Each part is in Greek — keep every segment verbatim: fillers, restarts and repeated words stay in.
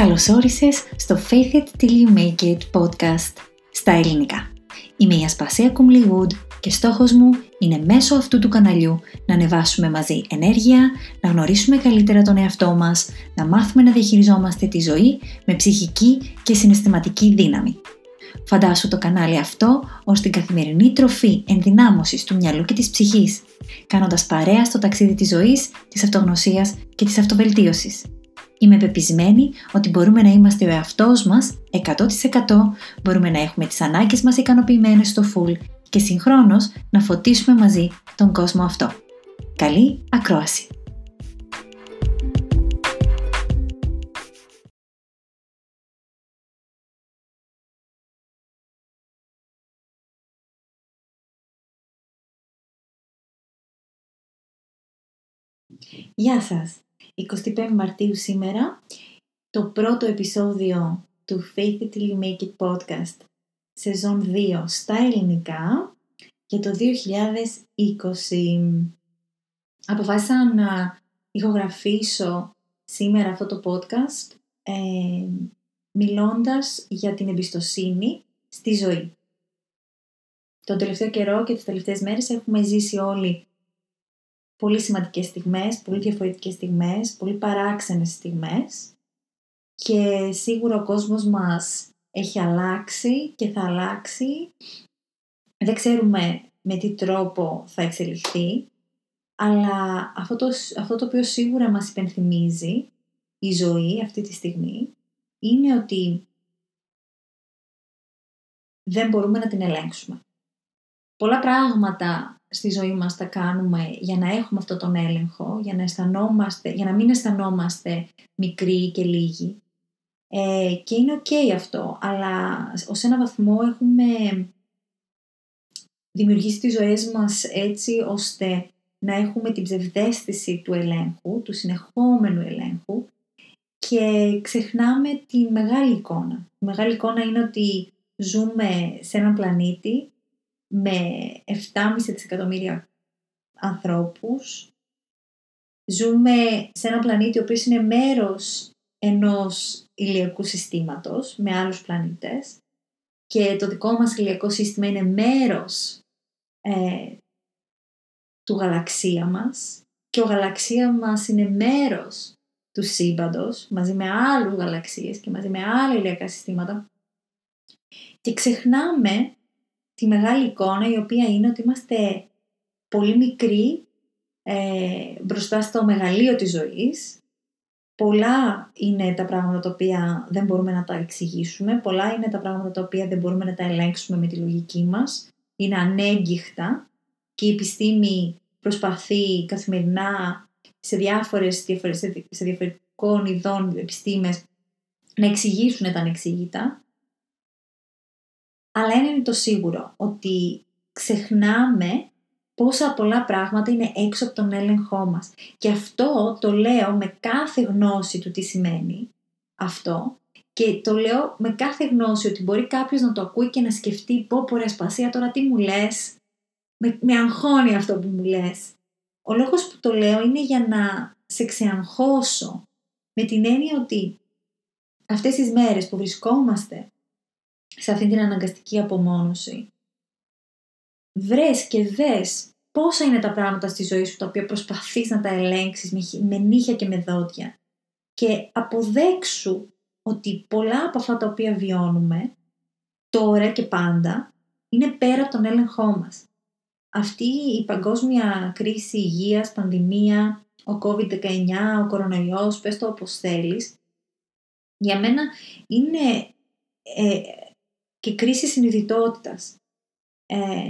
Καλώς όρισες στο Faith It Till You Make It podcast στα ελληνικά. Είμαι η Ασπασία Κουμλιούδ και στόχος μου είναι μέσω αυτού του καναλιού να ανεβάσουμε μαζί ενέργεια, να γνωρίσουμε καλύτερα τον εαυτό μας, να μάθουμε να διαχειριζόμαστε τη ζωή με ψυχική και συναισθηματική δύναμη. Φαντάσου το κανάλι αυτό ως την καθημερινή τροφή ενδυνάμωσης του μυαλού και της ψυχής, κάνοντας παρέα στο ταξίδι της ζωής, της αυτογνωσίας και της αυτοβελτίωσης. Είμαι πεπισμένη ότι μπορούμε να είμαστε ο εαυτός μας εκατό τοις εκατό, μπορούμε να έχουμε τις ανάγκες μας ικανοποιημένες στο full και συγχρόνως να φωτίσουμε μαζί τον κόσμο αυτό. Καλή ακρόαση! Γεια σας! εικοστή πέμπτη Μαρτίου σήμερα, το πρώτο επεισόδιο του Faith It Till You Make It podcast, σεζόν δύο στα ελληνικά για το δύο χιλιάδες είκοσι. Αποφάσισα να ηχογραφήσω σήμερα αυτό το podcast ε, μιλώντας για την εμπιστοσύνη στη ζωή. Τον τελευταίο καιρό και τις τελευταίες μέρες έχουμε ζήσει όλοι πολύ σημαντικές στιγμές, πολύ διαφορετικές στιγμές, πολύ παράξενες στιγμές και σίγουρα ο κόσμος μας έχει αλλάξει και θα αλλάξει. Δεν ξέρουμε με τι τρόπο θα εξελιχθεί, αλλά αυτό το, αυτό το οποίο σίγουρα μας υπενθυμίζει η ζωή αυτή τη στιγμή είναι ότι δεν μπορούμε να την ελέγξουμε. Πολλά πράγματα στη ζωή μας τα κάνουμε για να έχουμε αυτόν τον έλεγχο, για να, αισθανόμαστε, για να μην αισθανόμαστε μικροί και λίγοι. Ε, και είναι ok αυτό, αλλά ως ένα βαθμό έχουμε δημιουργήσει τις ζωές μας έτσι ώστε να έχουμε την ψευδαίσθηση του ελέγχου, του συνεχόμενου ελέγχου και ξεχνάμε τη μεγάλη εικόνα. Η μεγάλη εικόνα είναι ότι ζούμε σε έναν πλανήτη με επτά κόμμα πέντε δισεκατομμύρια ανθρώπους. Ζούμε σε ένα πλανήτη ο οποίος είναι μέρος ενός ηλιακού συστήματος με άλλους πλανήτες και το δικό μας ηλιακό σύστημα είναι μέρος ε, του γαλαξία μας και ο γαλαξία μας είναι μέρος του σύμπαντος μαζί με άλλους γαλαξίες και μαζί με άλλα ηλιακά συστήματα και ξεχνάμε τη μεγάλη εικόνα η οποία είναι ότι είμαστε πολύ μικροί ε, μπροστά στο μεγαλείο της ζωής. Πολλά είναι τα πράγματα τα οποία δεν μπορούμε να τα εξηγήσουμε. Πολλά είναι τα πράγματα τα οποία δεν μπορούμε να τα ελέγξουμε με τη λογική μας. Είναι ανέγκυχτα και η επιστήμη προσπαθεί καθημερινά σε, διάφορες, σε διαφορετικών ειδών επιστήμες να εξηγήσουν τα ανεξήγητα. Αλλά είναι το σίγουρο ότι ξεχνάμε πόσα πολλά πράγματα είναι έξω από τον έλεγχό μας. Και αυτό το λέω με κάθε γνώση του τι σημαίνει αυτό και το λέω με κάθε γνώση ότι μπορεί κάποιος να το ακούει και να σκεφτεί πω πω ρε Ασπασία, τώρα τι μου λες, με, με αγχώνει αυτό που μου λες. Ο λόγος που το λέω είναι για να σε ξεαγχώσω με την έννοια ότι αυτές τις μέρες που βρισκόμαστε σε αυτή την αναγκαστική απομόνωση, βρες και δες πόσα είναι τα πράγματα στη ζωή σου τα οποία προσπαθείς να τα ελέγξεις με νύχια και με δόντια και αποδέξου ότι πολλά από αυτά τα οποία βιώνουμε τώρα και πάντα είναι πέρα από τον έλεγχό μας. Αυτή η παγκόσμια κρίση υγείας, πανδημία, ο κόβιντ δεκαεννιά, ο κορονοϊός, πες το όπως θέλεις, για μένα είναι Ε, και κρίση συνειδητότητας. Ε,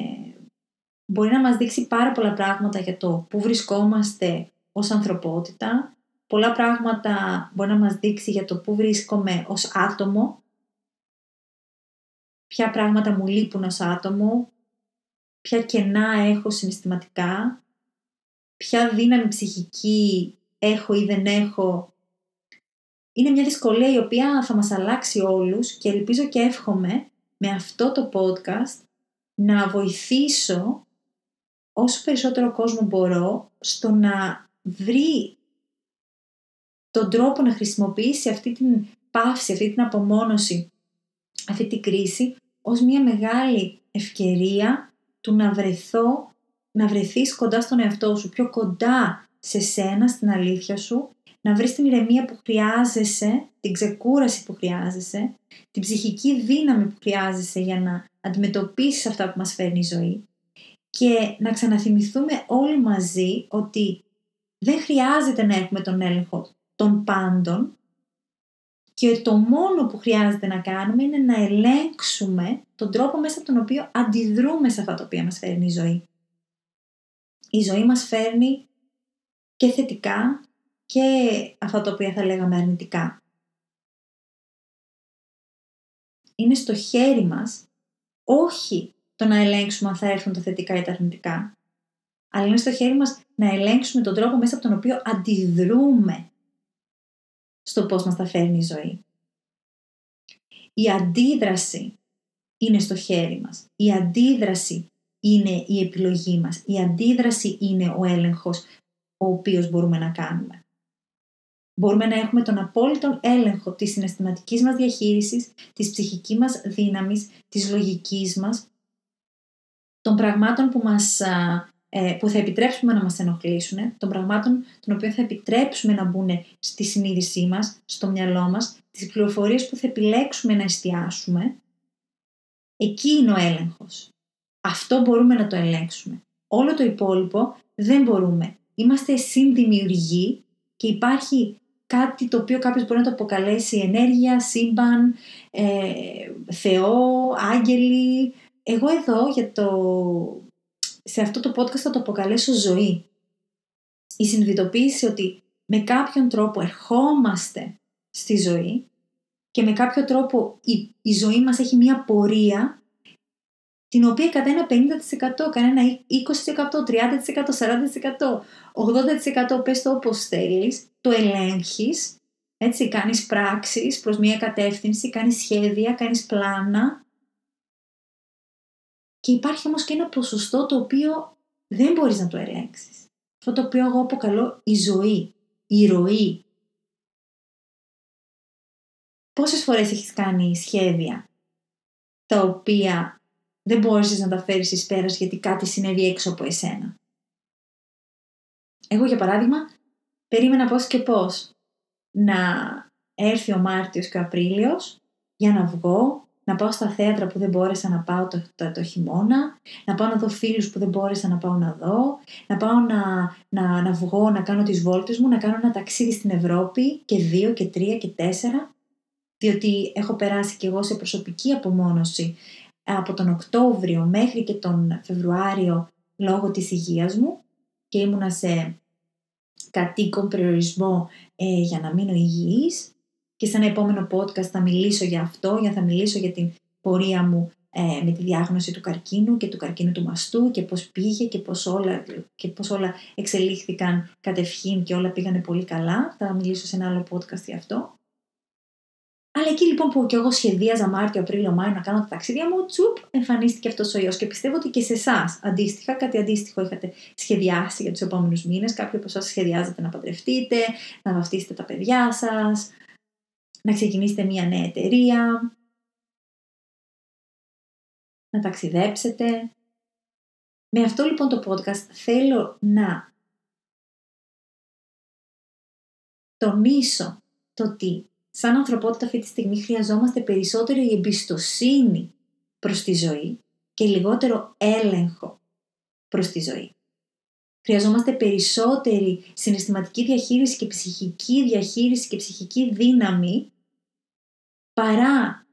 μπορεί να μας δείξει πάρα πολλά πράγματα για το που βρισκόμαστε ως ανθρωπότητα, πολλά πράγματα μπορεί να μας δείξει για το που βρίσκομαι ως άτομο, ποια πράγματα μου λείπουν ως άτομο, ποια κενά έχω συναισθηματικά, ποια δύναμη ψυχική έχω ή δεν έχω. Είναι μια δυσκολία η οποία θα μας αλλάξει όλους και ελπίζω και εύχομαι με αυτό το podcast να βοηθήσω όσο περισσότερο κόσμο μπορώ στο να βρει τον τρόπο να χρησιμοποιήσει αυτή την παύση, αυτή την απομόνωση, αυτή την κρίση, ως μια μεγάλη ευκαιρία του να βρεθώ, να βρεθείς κοντά στον εαυτό σου, πιο κοντά σε σένα, στην αλήθεια σου, να βρεις την ηρεμία που χρειάζεσαι, την ξεκούραση που χρειάζεσαι, την ψυχική δύναμη που χρειάζεσαι για να αντιμετωπίσεις αυτά που μας φέρνει η ζωή και να ξαναθυμηθούμε όλοι μαζί ότι δεν χρειάζεται να έχουμε τον έλεγχο των πάντων και το μόνο που χρειάζεται να κάνουμε είναι να ελέγξουμε τον τρόπο μέσα από τον οποίο αντιδρούμε σε αυτά τα οποία μας φέρνει η ζωή. Η ζωή μας φέρνει και θετικά και αυτά τα οποία θα λέγαμε αρνητικά. Είναι στο χέρι μας όχι το να ελέγξουμε αν θα έρθουν τα θετικά ή τα αρνητικά, αλλά είναι στο χέρι μας να ελέγξουμε τον τρόπο μέσα από τον οποίο αντιδρούμε στο πώς μας τα φέρνει η ζωή. Η αντίδραση είναι στο χέρι μας. Η αντίδραση είναι η επιλογή μας. Η αντίδραση είναι ο έλεγχος ο οποίος μπορούμε να κάνουμε. Μπορούμε να έχουμε τον απόλυτο έλεγχο της συναισθηματικής μας διαχείρισης, της ψυχικής μας δύναμης, της λογικής μας, των πραγμάτων που, μας, ε, που θα επιτρέψουμε να μας ενοχλήσουν, των πραγμάτων των οποίων θα επιτρέψουμε να μπουν στη συνείδησή μας, στο μυαλό μας, τις πληροφορίες που θα επιλέξουμε να εστιάσουμε. Εκεί είναι ο έλεγχος. Αυτό μπορούμε να το ελέγξουμε. Όλο το υπόλοιπο δεν μπορούμε. Είμαστε συνδημιουργοί και υπάρχει κάτι το οποίο κάποιος μπορεί να το αποκαλέσει ενέργεια, σύμπαν, ε, Θεό, άγγελοι. Εγώ εδώ για το... σε αυτό το podcast θα το αποκαλέσω ζωή. Η συνειδητοποίηση ότι με κάποιον τρόπο ερχόμαστε στη ζωή και με κάποιο τρόπο η, η ζωή μας έχει μία πορεία την οποία κατά ένα πενήντα τοις εκατό, κανένα είκοσι τοις εκατό, τριάντα τοις εκατό, σαράντα τοις εκατό, ογδόντα τοις εκατό πες το όπως θέλεις, το ελέγχεις, έτσι, κάνεις πράξεις προς μια κατεύθυνση, κάνεις σχέδια, κάνεις πλάνα και υπάρχει όμως και ένα ποσοστό το οποίο δεν μπορείς να το ελέγξεις. Αυτό το οποίο εγώ αποκαλώ η ζωή, η ροή. Πόσες φορές έχεις κάνει σχέδια τα οποία δεν μπορείς να τα φέρεις εις πέρας γιατί κάτι συνέβη έξω από εσένα. Εγώ για παράδειγμα περίμενα πώς και πώς να έρθει ο Μάρτιος και ο Απρίλιος για να βγω, να πάω στα θέατρα που δεν μπόρεσα να πάω το, το, το χειμώνα, να πάω να δω φίλους που δεν μπόρεσα να πάω να δω, να πάω να, να, να βγω, να κάνω τις βόλτες μου, να κάνω ένα ταξίδι στην Ευρώπη και δύο και τρία και τέσσερα, διότι έχω περάσει και εγώ σε προσωπική απομόνωση από τον Οκτώβριο μέχρι και τον Φεβρουάριο λόγω της υγείας μου και ήμουνα σε κατοίκον περιορισμό ε, για να μείνω υγιής και σε ένα επόμενο podcast θα μιλήσω για αυτό, για θα μιλήσω για την πορεία μου ε, με τη διάγνωση του καρκίνου και του καρκίνου του μαστού και πώς πήγε και πώς όλα, και πώς όλα εξελίχθηκαν κατευχήν και όλα πήγανε πολύ καλά. Θα μιλήσω σε ένα άλλο podcast για αυτό. Αλλά εκεί λοιπόν που και εγώ σχεδίαζα Μάρτιο, Απρίλιο, Μάιο να κάνω τα ταξίδια μου, τσουπ, εμφανίστηκε αυτός ο ιός. Και πιστεύω ότι και σε εσάς αντίστοιχα, κάτι αντίστοιχο είχατε σχεδιάσει για τους επόμενους μήνες. Κάποιοι από εσάς σχεδιάζετε να παντρευτείτε, να βαφτίσετε τα παιδιά σας, να ξεκινήσετε μια νέα εταιρεία, να ταξιδέψετε. Με αυτό λοιπόν το podcast θέλω να τονίσω το ότι σαν ανθρωπότητα αυτή τη στιγμή χρειαζόμαστε περισσότερο η εμπιστοσύνη προς τη ζωή και λιγότερο έλεγχο προς τη ζωή. Χρειαζόμαστε περισσότερη συναισθηματική διαχείριση και ψυχική διαχείριση και ψυχική δύναμη παρά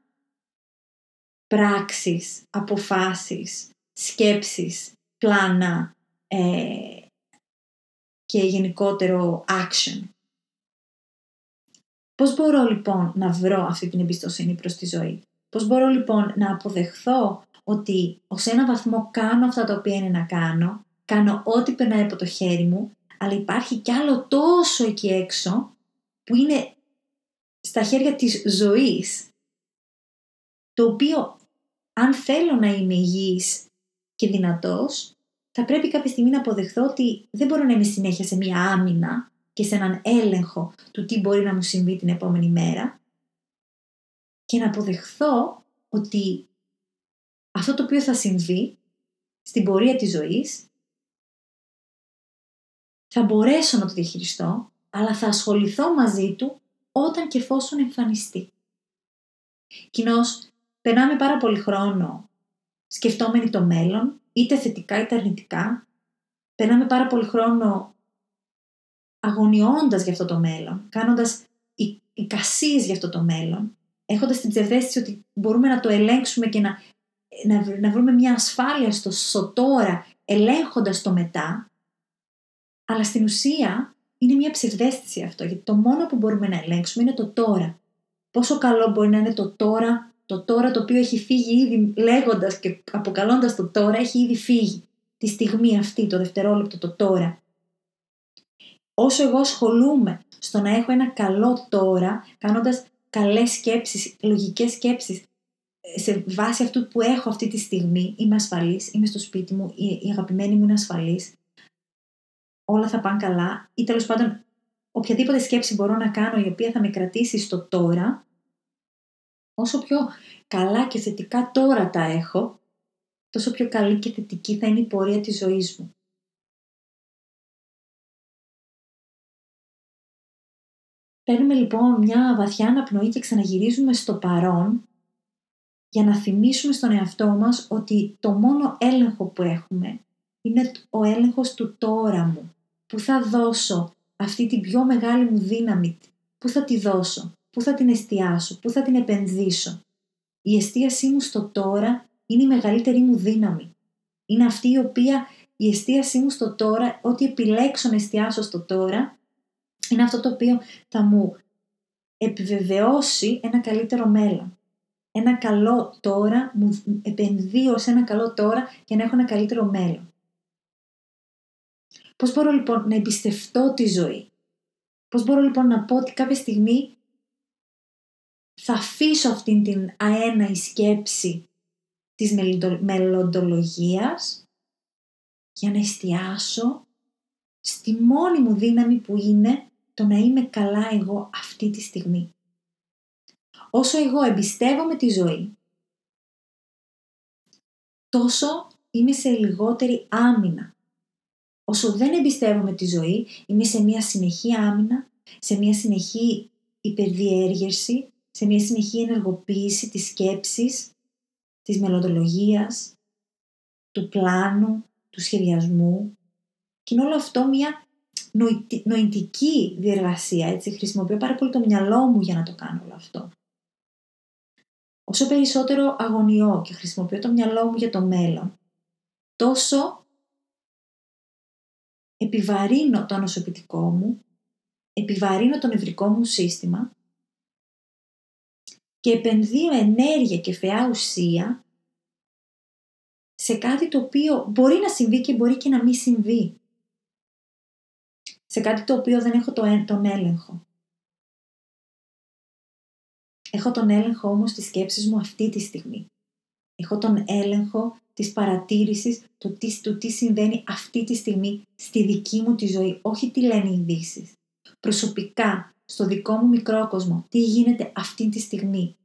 πράξεις, αποφάσεις, σκέψεις, πλάνα ε, και γενικότερο action. Πώς μπορώ λοιπόν να βρω αυτή την εμπιστοσύνη προς τη ζωή? Πώς μπορώ λοιπόν να αποδεχθώ ότι ως ένα βαθμό κάνω αυτά τα οποία είναι να κάνω, κάνω ό,τι περνάει από το χέρι μου, αλλά υπάρχει κι άλλο τόσο εκεί έξω που είναι στα χέρια της ζωής, το οποίο αν θέλω να είμαι υγιής και δυνατός, θα πρέπει κάποια στιγμή να αποδεχθώ ότι δεν μπορώ να είμαι συνέχεια σε μία άμυνα και σε έναν έλεγχο του τι μπορεί να μου συμβεί την επόμενη μέρα, και να αποδεχθώ ότι αυτό το οποίο θα συμβεί στην πορεία της ζωής θα μπορέσω να το διαχειριστώ, αλλά θα ασχοληθώ μαζί του όταν και εφόσον εμφανιστεί. Κοινώς, περνάμε πάρα πολύ χρόνο σκεφτόμενοι το μέλλον, είτε θετικά είτε αρνητικά. Περνάμε πάρα πολύ χρόνο αγωνιώντας για αυτό το μέλλον, κάνοντας εικασίες για αυτό το μέλλον, έχοντας την ψευδαίσθηση ότι μπορούμε να το ελέγξουμε και να, να, να βρούμε μια ασφάλεια στο, στο τώρα, ελέγχοντας το μετά. Αλλά στην ουσία είναι μια ψευδαίσθηση αυτό, γιατί το μόνο που μπορούμε να ελέγξουμε είναι το τώρα. Πόσο καλό μπορεί να είναι το τώρα, το τώρα το οποίο έχει φύγει ήδη, λέγοντας και αποκαλώντας το τώρα, έχει ήδη φύγει. Τη στιγμή αυτή, το δευτερόλεπτο, το τώρα. Όσο εγώ ασχολούμαι στο να έχω ένα καλό τώρα, κάνοντας καλές σκέψεις, λογικές σκέψεις, σε βάση αυτού που έχω αυτή τη στιγμή, είμαι ασφαλής, είμαι στο σπίτι μου, η αγαπημένη μου είναι ασφαλής, όλα θα πάνε καλά, ή τέλος πάντων οποιαδήποτε σκέψη μπορώ να κάνω η οποία θα με κρατήσει στο τώρα, όσο πιο καλά και θετικά τώρα τα έχω, τόσο πιο καλή και θετική θα είναι η πορεία της ζωής μου. Παίρνουμε λοιπόν μια βαθιά αναπνοή και ξαναγυρίζουμε στο παρόν για να θυμίσουμε στον εαυτό μας ότι το μόνο έλεγχο που έχουμε είναι ο έλεγχος του τώρα μου, που θα δώσω αυτή την πιο μεγάλη μου δύναμη, που θα τη δώσω, που θα την εστιάσω, που θα την επενδύσω. Η εστίασή μου στο τώρα είναι η μεγαλύτερη μου δύναμη. Είναι αυτή η οποία η εστίασή μου στο τώρα, ό,τι επιλέξω να εστιάσω στο τώρα, είναι αυτό το οποίο θα μου επιβεβαιώσει ένα καλύτερο μέλλον. Ένα καλό τώρα, μου επενδύω σε ένα καλό τώρα για να έχω ένα καλύτερο μέλλον. Πώς μπορώ λοιπόν να εμπιστευτώ τη ζωή? Πώς μπορώ λοιπόν να πω ότι κάποια στιγμή θα αφήσω αυτήν την αέναη σκέψη της μελλοντολογίας για να εστιάσω στη μόνη μου δύναμη που είναι το να είμαι καλά εγώ αυτή τη στιγμή. Όσο εγώ εμπιστεύομαι τη ζωή, τόσο είμαι σε λιγότερη άμυνα. Όσο δεν εμπιστεύομαι τη ζωή, είμαι σε μια συνεχή άμυνα, σε μια συνεχή υπερδιέργερση, σε μια συνεχή ενεργοποίηση της σκέψης, της μελλοντολογίας, του πλάνου, του σχεδιασμού, και είναι όλο αυτό μια νοητι, νοητική διεργασία, έτσι, χρησιμοποιώ πάρα πολύ το μυαλό μου για να το κάνω όλο αυτό. Όσο περισσότερο αγωνιώ και χρησιμοποιώ το μυαλό μου για το μέλλον, τόσο επιβαρύνω το ανοσοποιητικό μου, επιβαρύνω το νευρικό μου σύστημα, και επενδύω ενέργεια και φαιά ουσία σε κάτι το οποίο μπορεί να συμβεί και μπορεί και να μην συμβεί. Σε κάτι το οποίο δεν έχω τον έλεγχο. Έχω τον έλεγχο όμως της σκέψης μου αυτή τη στιγμή. Έχω τον έλεγχο της παρατήρησης του τι, του τι συμβαίνει αυτή τη στιγμή στη δική μου τη ζωή, όχι τι λένε οι ειδήσεις. Προσωπικά, στο δικό μου μικρό κόσμο, τι γίνεται αυτή τη στιγμή.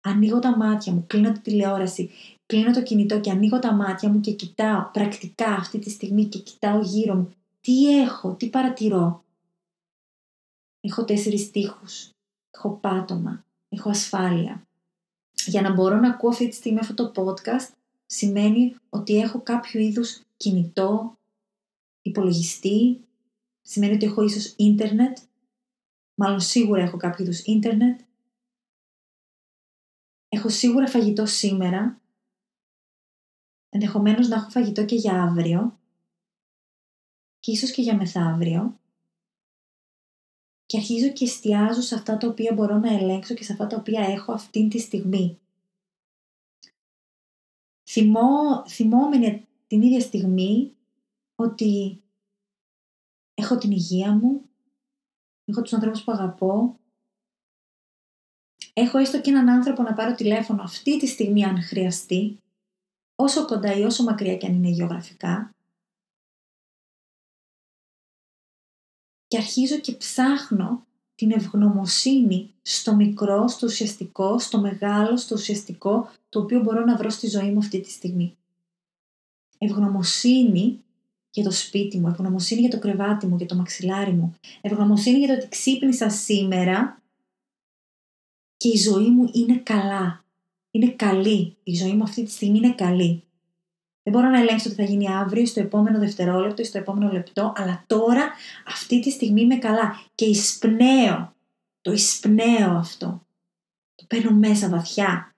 Ανοίγω τα μάτια μου, κλείνω τη τηλεόραση, κλείνω το κινητό και ανοίγω τα μάτια μου και κοιτάω πρακτικά αυτή τη στιγμή και κοιτάω γύρω μου. Τι έχω, τι παρατηρώ. Έχω τέσσερις τοίχους, έχω πάτωμα, έχω ασφάλεια. Για να μπορώ να ακούω αυτή τη στιγμή αυτό το podcast, σημαίνει ότι έχω κάποιο είδους κινητό, υπολογιστή, σημαίνει ότι έχω ίσως ίντερνετ, μάλλον σίγουρα έχω κάποιο είδους ίντερνετ. Έχω σίγουρα φαγητό σήμερα. Ενδεχομένως να έχω φαγητό και για αύριο. Και ίσως και για μεθαύριο. Και αρχίζω και εστιάζω σε αυτά τα οποία μπορώ να ελέγξω και σε αυτά τα οποία έχω αυτή τη στιγμή. Θυμώ, θυμόμενη την ίδια στιγμή ότι έχω την υγεία μου. Έχω τους ανθρώπους που αγαπώ. Έχω έστω και έναν άνθρωπο να πάρω τηλέφωνο αυτή τη στιγμή αν χρειαστεί, όσο κοντά ή όσο μακριά και αν είναι γεωγραφικά. Και αρχίζω και ψάχνω την ευγνωμοσύνη στο μικρό, στο ουσιαστικό, στο μεγάλο, στο ουσιαστικό, το οποίο μπορώ να βρω στη ζωή μου αυτή τη στιγμή. Ευγνωμοσύνη για το σπίτι μου, ευγνωμοσύνη για το κρεβάτι μου, για το μαξιλάρι μου, ευγνωμοσύνη για το ότι ξύπνησα σήμερα και η ζωή μου είναι καλά, είναι καλή, η ζωή μου αυτή τη στιγμή είναι καλή. Δεν μπορώ να ελέγξω τι θα γίνει αύριο, στο επόμενο δευτερόλεπτο ή στο επόμενο λεπτό, αλλά τώρα αυτή τη στιγμή είμαι καλά και εισπνέω, το εισπνέω αυτό, το παίρνω μέσα βαθιά,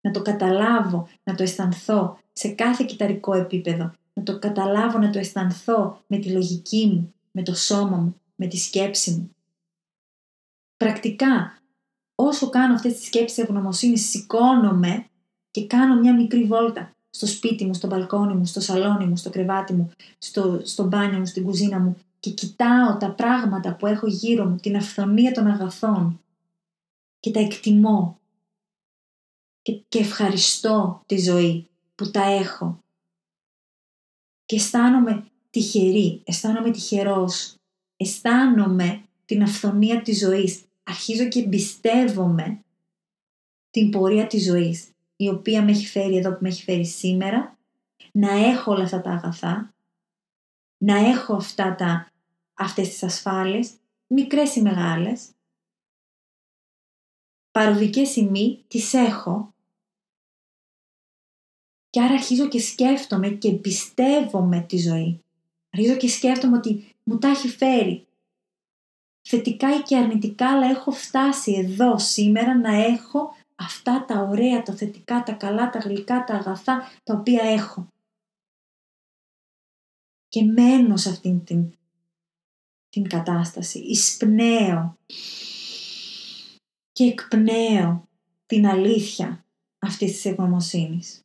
να το καταλάβω, να το αισθανθώ σε κάθε κυταρικό επίπεδο, να το καταλάβω, να το αισθανθώ με τη λογική μου, με το σώμα μου, με τη σκέψη μου. Πρακτικά, όσο κάνω αυτές τις σκέψεις ευγνωμοσύνης, σηκώνομαι και κάνω μια μικρή βόλτα στο σπίτι μου, στο μπαλκόνι μου, στο σαλόνι μου, στο κρεβάτι μου, στο, στο μπάνιο μου, στην κουζίνα μου και κοιτάω τα πράγματα που έχω γύρω μου, την αυθονία των αγαθών και τα εκτιμώ και, και ευχαριστώ τη ζωή που τα έχω. Και αισθάνομαι τυχερή, αισθάνομαι τυχερός, αισθάνομαι την αυθονία της ζωής. Αρχίζω και εμπιστεύομαι την πορεία της ζωής, η οποία με έχει φέρει εδώ που με έχει φέρει σήμερα, να έχω όλα αυτά τα αγαθά, να έχω αυτά τα, αυτές τις ασφάλειες, μικρές ή μεγάλες, παροδικές ή μη, τις έχω. Και άρα αρχίζω και σκέφτομαι και εμπιστεύομαι τη ζωή. Αρχίζω και σκέφτομαι ότι μου τα έχει φέρει. Θετικά ή και αρνητικά, αλλά έχω φτάσει εδώ σήμερα να έχω αυτά τα ωραία, τα θετικά, τα καλά, τα γλυκά, τα αγαθά, τα οποία έχω. Και μένω σε αυτήν την, την κατάσταση. Εισπνέω και εκπνέω την αλήθεια αυτής της ευγνωμοσύνης.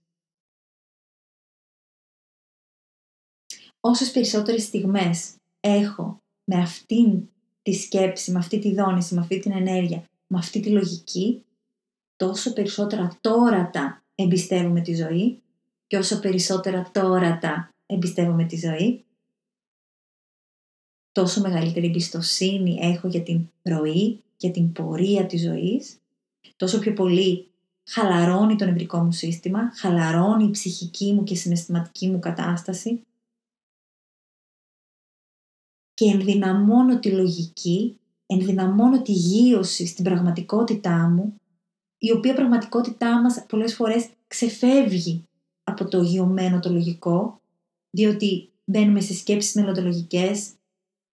Όσες περισσότερες στιγμές έχω με αυτήν τη σκέψη, με αυτή τη δόνηση, με αυτή την ενέργεια, με αυτή τη λογική, τόσο περισσότερα τόρατα εμπιστεύομαι τη ζωή και όσο περισσότερα τόρατα εμπιστεύομαι τη ζωή, τόσο μεγαλύτερη εμπιστοσύνη έχω για την ροή, για την πορεία της ζωής, τόσο πιο πολύ χαλαρώνει το νευρικό μου σύστημα, χαλαρώνει η ψυχική μου και συναισθηματική μου κατάσταση, και ενδυναμώνω τη λογική, ενδυναμώνω τη γείωση στην πραγματικότητά μου, η οποία πραγματικότητά μας πολλές φορές ξεφεύγει από το γειωμένο το λογικό, διότι μπαίνουμε σε σκέψεις μελλοντολογικές,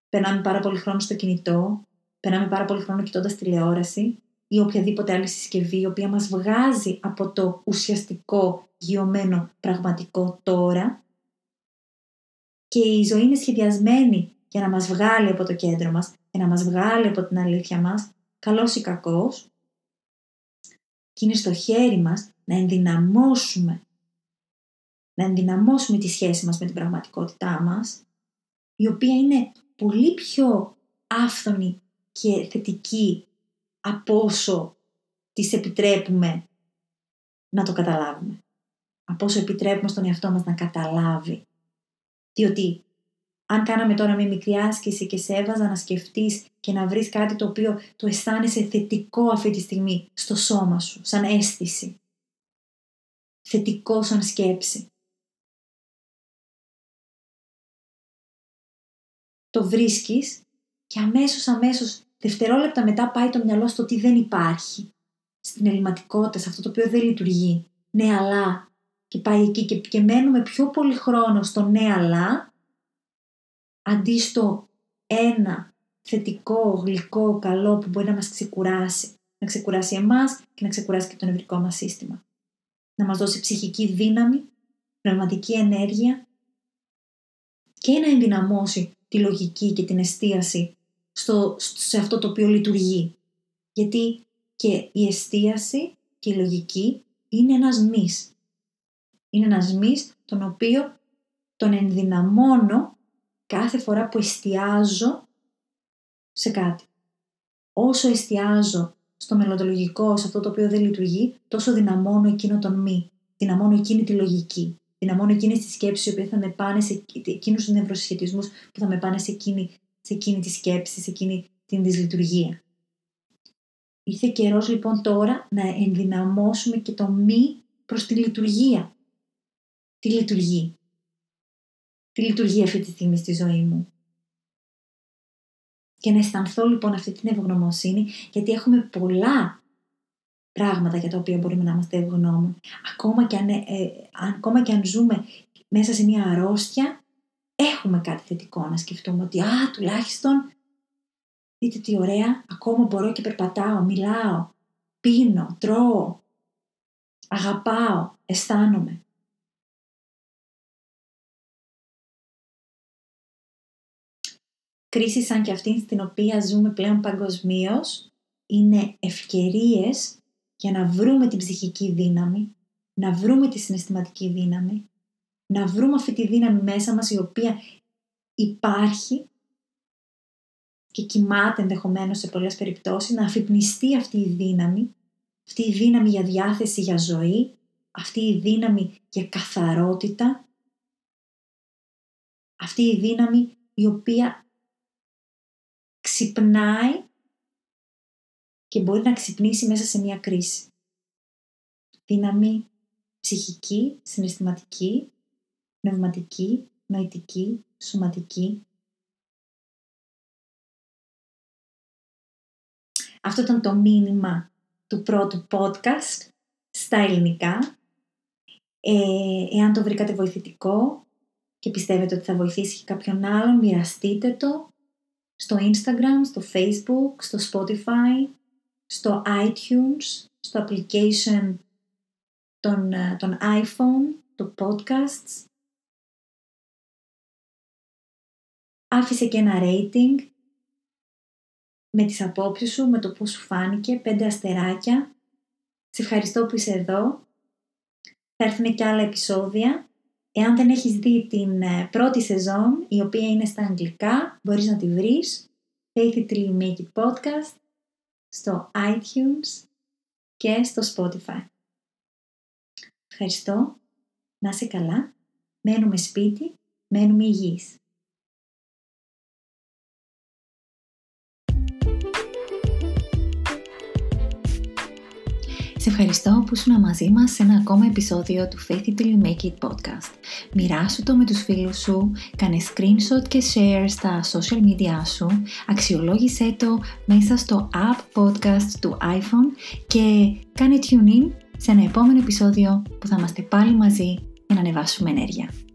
περνάμε πάρα πολύ χρόνο στο κινητό, περνάμε πάρα πολύ χρόνο κοιτώντας τηλεόραση ή οποιαδήποτε άλλη συσκευή, η οποία μας βγάζει από το ουσιαστικό γειωμένο πραγματικό τώρα, και η ζωή είναι σχεδιασμένη για να μας βγάλει από το κέντρο μας, για να μας βγάλει από την αλήθεια μας, καλός ή κακός, και είναι στο χέρι μας να ενδυναμώσουμε, να ενδυναμώσουμε τη σχέση μας με την πραγματικότητά μας, η οποία είναι πολύ πιο άφθονη και θετική από όσο τις επιτρέπουμε να το καταλάβουμε, από όσο επιτρέπουμε στον εαυτό μας να καταλάβει, διότι αν κάναμε τώρα μια μικρή άσκηση και σε έβαζα να σκεφτείς και να βρεις κάτι το οποίο το αισθάνεσαι θετικό αυτή τη στιγμή στο σώμα σου, σαν αίσθηση. Θετικό σαν σκέψη. Το βρίσκεις και αμέσως αμέσως δευτερόλεπτα μετά πάει το μυαλό στο ότι δεν υπάρχει. Στην ελληματικότητα, σε αυτό το οποίο δεν λειτουργεί. Ναι, αλλά. Και πάει εκεί και, και μένουμε πιο πολύ χρόνο στο ναι, αλλά, αντί στο ένα θετικό, γλυκό, καλό που μπορεί να μας ξεκουράσει. Να ξεκουράσει εμάς και να ξεκουράσει και το νευρικό μας σύστημα. Να μας δώσει ψυχική δύναμη, πνευματική ενέργεια και να ενδυναμώσει τη λογική και την εστίαση στο, σε αυτό το οποίο λειτουργεί. Γιατί και η εστίαση και η λογική είναι ένας μυς. Είναι ένας μυς τον οποίο τον ενδυναμώνω κάθε φορά που εστιάζω σε κάτι. Όσο εστιάζω στο μελλοντολογικό, σε αυτό το οποίο δεν λειτουργεί, τόσο δυναμώνω εκείνο τον μη. Δυναμώνω εκείνη τη λογική. Δυναμώνω εκείνες τις σκέψεις, οι οποίες θα με πάνε σε εκείνους τους νευροσχετισμούς που θα με πάνε σε εκείνη, σε εκείνη τη σκέψη, σε εκείνη την δυσλειτουργία. Ήρθε καιρός λοιπόν τώρα να ενδυναμώσουμε και το μη προς τη λειτουργία. Τη λειτουργεί. Τη λειτουργεί αυτή τη στιγμή στη ζωή μου. Και να αισθανθώ λοιπόν αυτή την ευγνωμοσύνη, γιατί έχουμε πολλά πράγματα για τα οποία μπορούμε να είμαστε ευγνώμων. Ακόμα και αν, ε, ε, ακόμα και αν ζούμε μέσα σε μια αρρώστια, έχουμε κάτι θετικό να σκεφτούμε, ότι α, τουλάχιστον δείτε τι ωραία, ακόμα μπορώ και περπατάω, μιλάω, πίνω, τρώω, αγαπάω, αισθάνομαι. Κρίση σαν και αυτή στην οποία ζούμε πλέον παγκοσμίως είναι ευκαιρίες για να βρούμε την ψυχική δύναμη, να βρούμε τη συναισθηματική δύναμη, να βρούμε αυτή τη δύναμη μέσα μας η οποία υπάρχει και κοιμάται ενδεχομένως σε πολλές περιπτώσεις, να αφυπνιστεί αυτή η δύναμη, αυτή η δύναμη για διάθεση, για ζωή, αυτή η δύναμη για καθαρότητα, αυτή η δύναμη η οποία ξυπνάει και μπορεί να ξυπνήσει μέσα σε μια κρίση. Δύναμη ψυχική, συναισθηματική, πνευματική, νοητική, σωματική. Αυτό ήταν το μήνυμα του πρώτου podcast στα ελληνικά. Ε, εάν το βρήκατε βοηθητικό και πιστεύετε ότι θα βοηθήσει και κάποιον άλλον, μοιραστείτε το στο Instagram, στο Facebook, στο Spotify, στο iTunes, στο application των, των iPhone, το podcasts. Άφησε και ένα rating με τις απόψεις σου, με το πώς σου φάνηκε, πέντε αστεράκια. Σε ευχαριστώ που είσαι εδώ. Θα έρθουν και άλλα επεισόδια. Εάν δεν έχεις δει την πρώτη σεζόν, η οποία είναι στα αγγλικά, μπορείς να τη βρεις. Faith It Till You Make It podcast, στο iTunes και στο Spotify. Ευχαριστώ. Να είσαι καλά. Μένουμε σπίτι, μένουμε υγιείς. Σε ευχαριστώ που ήσουν μαζί μας σε ένα ακόμα επεισόδιο του Faith It Till You Make It podcast. Μοιράσου το με τους φίλους σου, κάνε screenshot και share στα social media σου, αξιολόγησέ το μέσα στο app podcast του iPhone και κάνε tune in σε ένα επόμενο επεισόδιο που θα είμαστε πάλι μαζί για να ανεβάσουμε ενέργεια.